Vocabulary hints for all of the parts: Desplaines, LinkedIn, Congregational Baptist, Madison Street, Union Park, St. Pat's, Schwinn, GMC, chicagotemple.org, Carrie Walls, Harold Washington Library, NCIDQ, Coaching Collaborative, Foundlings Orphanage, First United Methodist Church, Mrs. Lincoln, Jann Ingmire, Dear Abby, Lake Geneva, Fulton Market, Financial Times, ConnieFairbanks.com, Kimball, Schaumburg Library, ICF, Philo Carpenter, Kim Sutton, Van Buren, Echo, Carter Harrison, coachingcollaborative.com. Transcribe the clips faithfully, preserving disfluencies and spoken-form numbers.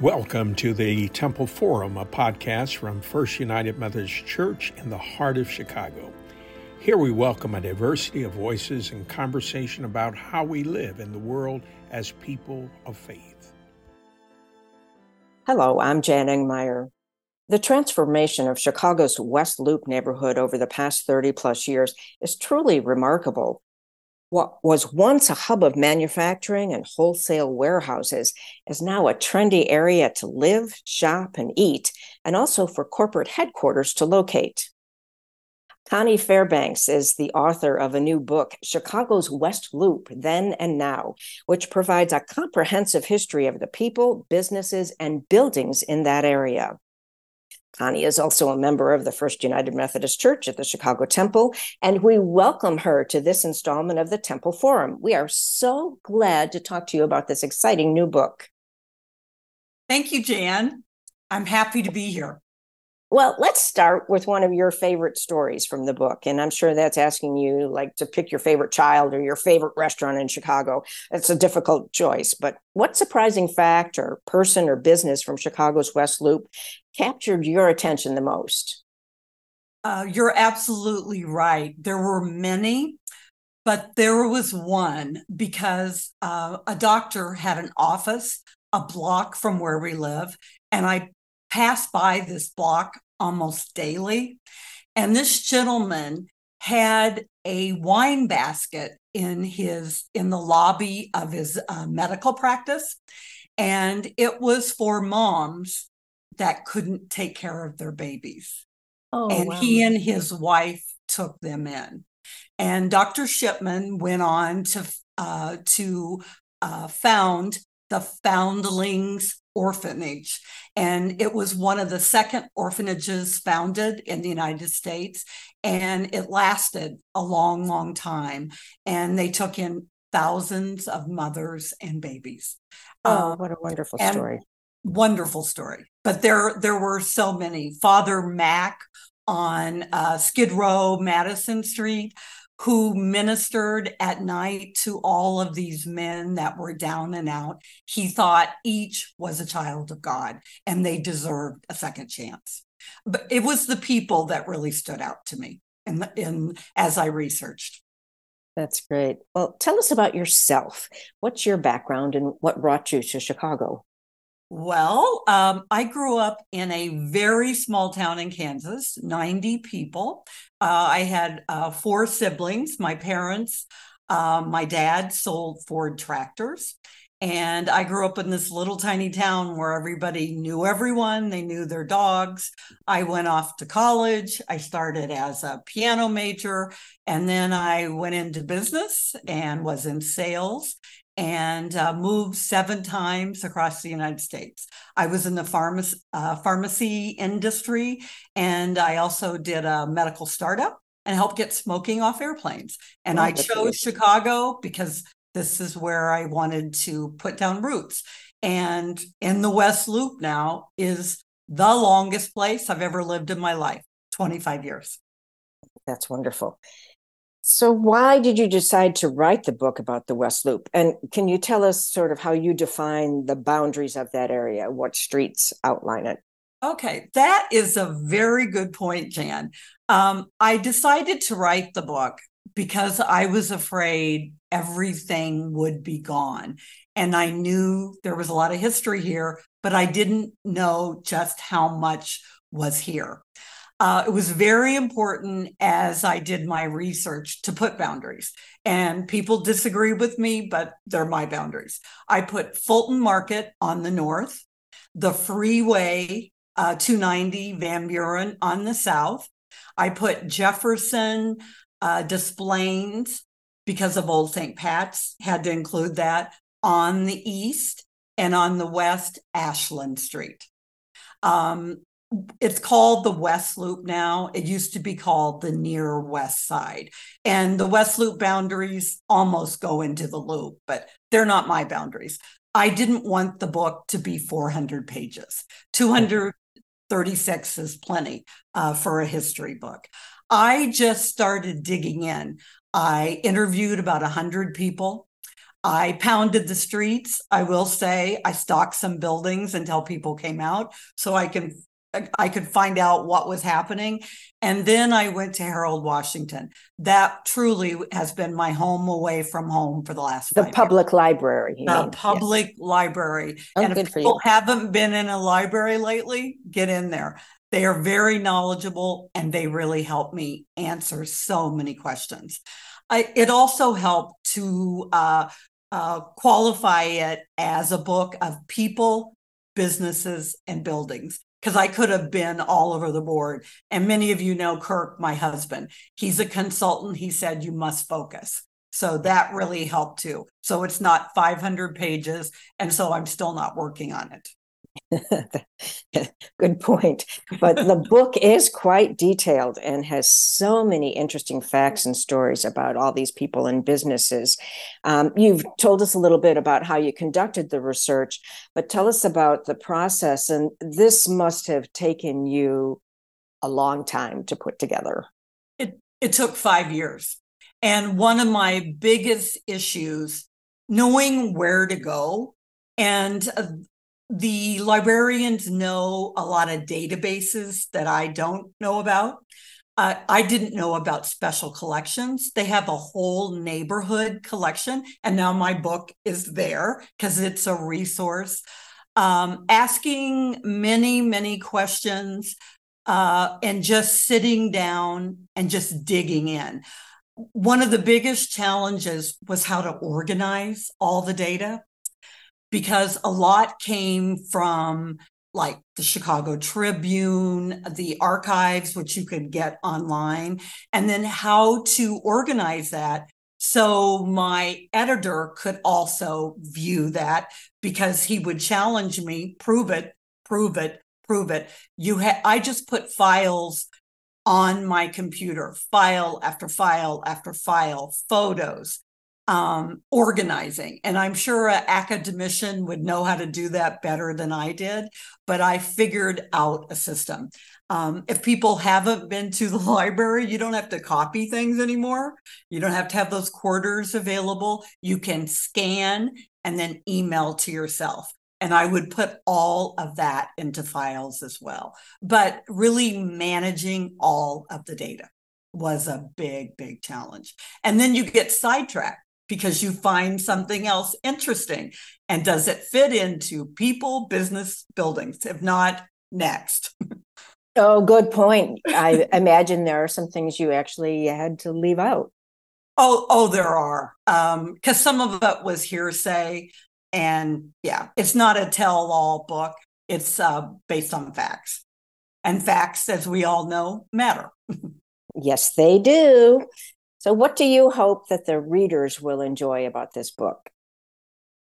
Welcome to the Temple Forum, a podcast from First United Methodist Church in the heart of Chicago. Here we welcome a diversity of voices and conversation about how we live in the world as people of faith. Hello, I'm Jann Ingmire. The transformation of Chicago's West Loop neighborhood over the past thirty plus years is truly remarkable. What was once a hub of manufacturing and wholesale warehouses is now a trendy area to live, shop, and eat, and also for corporate headquarters to locate. Connie Fairbanks is the author of a new book, Chicago's West Loop: Then and Now, which provides a comprehensive history of the people, businesses, and buildings in that area. Connie is also a member of the First United Methodist Church at the Chicago Temple, and we welcome her to this installment of the Temple Forum. We are so glad to talk to you about this exciting new book. Thank you, Jann. I'm happy to be here. Well, let's start with one of your favorite stories from the book, and I'm sure that's asking you like to pick your favorite child or your favorite restaurant in Chicago. It's a difficult choice, but what surprising fact or person or business from Chicago's West Loop captured your attention the most? Uh, you're absolutely right. There were many, but there was one because uh, a doctor had an office a block from where we live, and I pass by this block almost daily. And this gentleman had a wine basket in his in the lobby of his uh, medical practice. And it was for moms that couldn't take care of their babies. Oh, and wow. He and his wife took them in. And Doctor Shipman went on to, uh, to uh, found the Foundlings Orphanage. And it was one of the second orphanages founded in the United States. And it lasted a long, long time. And they took in thousands of mothers and babies. Oh, um, what a wonderful story. Wonderful story. But there, there were so many. Father Mac on uh, Skid Row, Madison Street, who ministered at night to all of these men that were down and out. He thought each was a child of God and they deserved a second chance. But it was the people that really stood out to me in the, in, as I researched. That's great. Well, tell us about yourself. What's your background and what brought you to Chicago? Well, um, I grew up in a very small town in Kansas, ninety people. Uh, I had uh, four siblings. My parents, uh, my dad sold Ford tractors. And I grew up in this little tiny town where everybody knew everyone. They knew their dogs. I went off to college. I started as a piano major. And then I went into business and was in sales. And uh, moved seven times across the United States. I was in the pharma- uh, pharmacy industry, and I also did a medical startup and helped get smoking off airplanes. And oh, I chose Chicago because this is where I wanted to put down roots. And in the West Loop now is the longest place I've ever lived in my life, twenty-five years. That's wonderful. So why did you decide to write the book about the West Loop? And can you tell us sort of how you define the boundaries of that area? What streets outline it? Okay, that is a very good point, Jann. Um, I decided to write the book because I was afraid everything would be gone. And I knew there was a lot of history here, but I didn't know just how much was here. Uh, it was very important as I did my research to put boundaries, and people disagree with me, but they're my boundaries. I put Fulton Market on the north, the freeway uh, two ninety Van Buren on the south. I put Jefferson, uh, Desplaines, because of old Saint Pat's, had to include that, on the east, and on the west, Ashland Street. Um, It's called the West Loop now. It used to be called the Near West Side. And the West Loop boundaries almost go into the loop, but they're not my boundaries. I didn't want the book to be four hundred pages. two hundred thirty-six is plenty uh, for a history book. I just started digging in. I interviewed about one hundred people. I pounded the streets. I will say I stalked some buildings until people came out so I can I could find out what was happening. And then I went to Harold Washington. That truly has been my home away from home for the last five years. The public library. The public library. And if people haven't been in a library lately, get in there. They are very knowledgeable and they really help me answer so many questions. I, it also helped to uh, uh, qualify it as a book of people, businesses, and buildings, because I could have been all over the board. And many of you know Kirk, my husband. He's a consultant. He said, you must focus. So that really helped too. So it's not five hundred pages, and so I'm still not working on it. Good point. But the book is quite detailed and has so many interesting facts and stories about all these people and businesses. Um, you've told us a little bit about how you conducted the research, but tell us about the process. And this must have taken you a long time to put together. It, it took five years. And one of my biggest issues, knowing where to go, and uh, the librarians know a lot of databases that I don't know about. Uh, I didn't know about special collections. They have a whole neighborhood collection, and now my book is there because it's a resource. Um, asking many, many questions uh, and just sitting down and just digging in. One of the biggest challenges was how to organize all the data, because a lot came from like the Chicago Tribune, the archives, which you could get online, and then how to organize that so my editor could also view that, because he would challenge me, prove it, prove it, prove it. You ha- I just put files on my computer, file after file after file, photos. Um, organizing. And I'm sure an academician would know how to do that better than I did, but I figured out a system. Um, if people haven't been to the library, you don't have to copy things anymore. You don't have to have those quarters available. You can scan and then email to yourself. And I would put all of that into files as well. But really managing all of the data was a big, big challenge. And then you get sidetracked, because you find something else interesting. And does it fit into people, business, buildings? If not, next. Oh, good point. I imagine there are some things you actually had to leave out. Oh, oh, there are. Um, because some of it was hearsay. And yeah, it's not a tell-all book. It's uh, based on facts. And facts, as we all know, matter. Yes, they do. So what do you hope that the readers will enjoy about this book?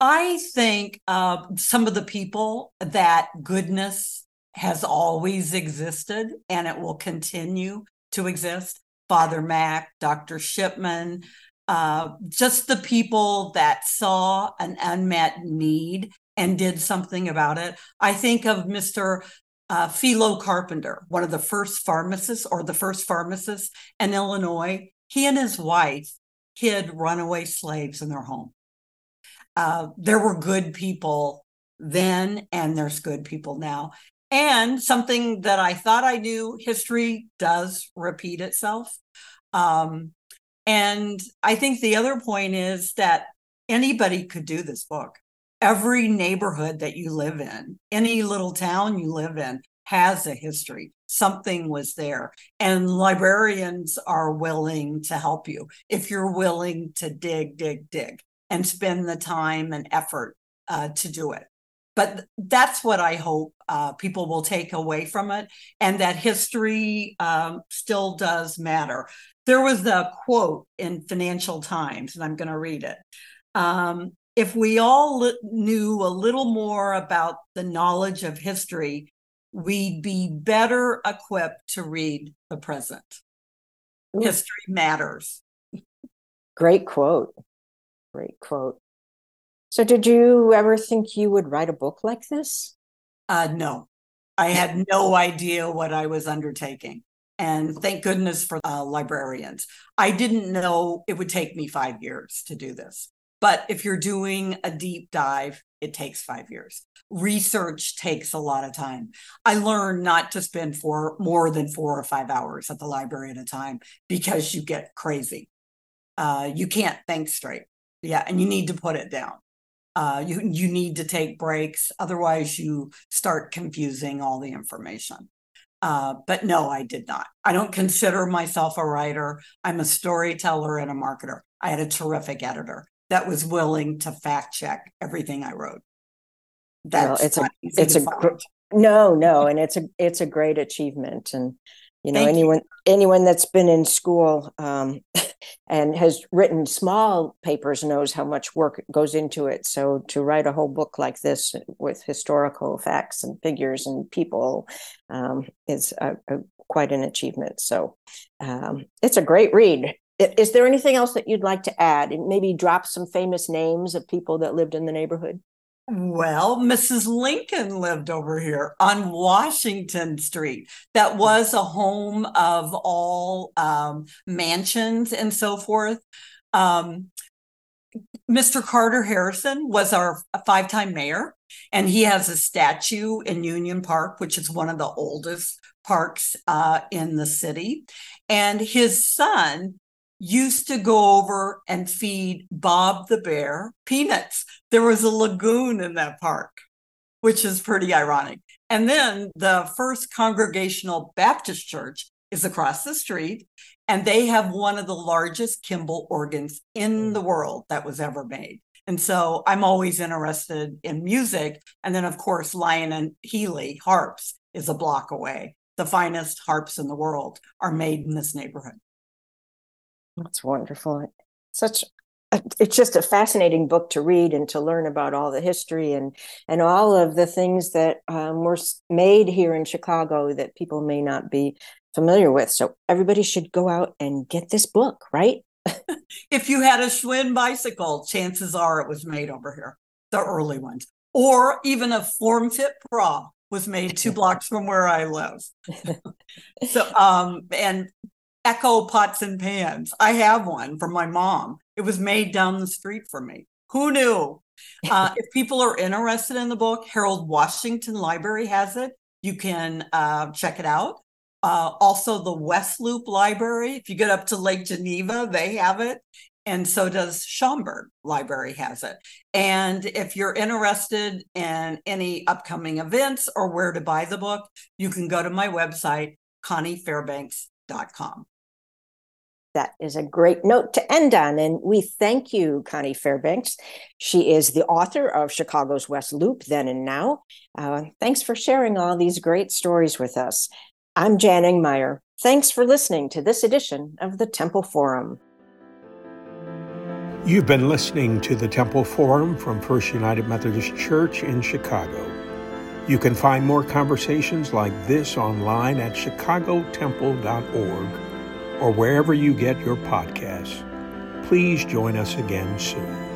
I think uh, some of the people, that goodness has always existed and it will continue to exist. Father Mac, Doctor Shipman, uh, just the people that saw an unmet need and did something about it. I think of Mister Uh, Philo Carpenter, one of the first pharmacists or the first pharmacist in Illinois. He and his wife hid runaway slaves in their home. Uh, there were good people then, and there's good people now. And something that I thought I knew, history does repeat itself. Um, and I think the other point is that anybody could do this book. Every neighborhood that you live in, any little town you live in, has a history. Something was there. And librarians are willing to help you if you're willing to dig, dig, dig, and spend the time and effort uh, to do it. But that's what I hope uh, people will take away from it, and that history um, still does matter. There was a quote in Financial Times, and I'm going to read it. Um, If we all knew a little more about the knowledge of history, we'd be better equipped to read the present. Ooh. History matters. Great quote. Great quote. So did you ever think you would write a book like this? Uh, no, I had no idea what I was undertaking. And thank goodness for uh, librarians. I didn't know it would take me five years to do this. But if you're doing a deep dive, it takes five years. Research takes a lot of time. I learned not to spend four, more than four or five hours at the library at a time because you get crazy. Uh, you can't think straight. Yeah, and you need to put it down. Uh, you, you need to take breaks. Otherwise, you start confusing all the information. Uh, but no, I did not. I don't consider myself a writer. I'm a storyteller and a marketer. I had a terrific editor that was willing to fact check everything I wrote. That's well, it's a it's a gr- no no, and it's a it's a great achievement. And you know, Thank anyone you. anyone that's been in school um, and has written small papers knows how much work goes into it. So to write a whole book like this with historical facts and figures and people um, is a, a, quite an achievement. So um, it's a great read. Is there anything else that you'd like to add? Maybe drop some famous names of people that lived in the neighborhood? Well, Missus Lincoln lived over here on Washington Street. That was a home of all um, mansions and so forth. Um, Mister Carter Harrison was our five-time mayor, and he has a statue in Union Park, which is one of the oldest parks uh, in the city. And his son used to go over and feed Bob the Bear peanuts. There was a lagoon in that park, which is pretty ironic. And then the First Congregational Baptist Church is across the street, and they have one of the largest Kimball organs in the world that was ever made. And so I'm always interested in music. And then, of course, Lyon and Healy harps is a block away. The finest harps in the world are made in this neighborhood. That's wonderful. Such a, it's just a fascinating book to read and to learn about all the history and, and all of the things that um, were made here in Chicago that people may not be familiar with. So everybody should go out and get this book, right? If you had a Schwinn bicycle, chances are it was made over here, the early ones, or even a form fit bra was made two blocks from where I live. so um and. Echo pots and pans. I have one from my mom. It was made down the street from me. Who knew? Uh, if people are interested in the book, Harold Washington Library has it. You can uh, check it out. Uh, also, the West Loop Library. If you get up to Lake Geneva, they have it. And so does Schaumburg Library has it. And if you're interested in any upcoming events or where to buy the book, you can go to my website, Connie Fairbanks dot com. That is a great note to end on. And we thank you, Connie Fairbanks. She is the author of Chicago's West Loop, Then and Now. Uh, thanks for sharing all these great stories with us. I'm Jann Ingmire. Thanks for listening to this edition of the Temple Forum. You've been listening to the Temple Forum from First United Methodist Church in Chicago. You can find more conversations like this online at chicago temple dot org. or wherever you get your podcasts. Please join us again soon.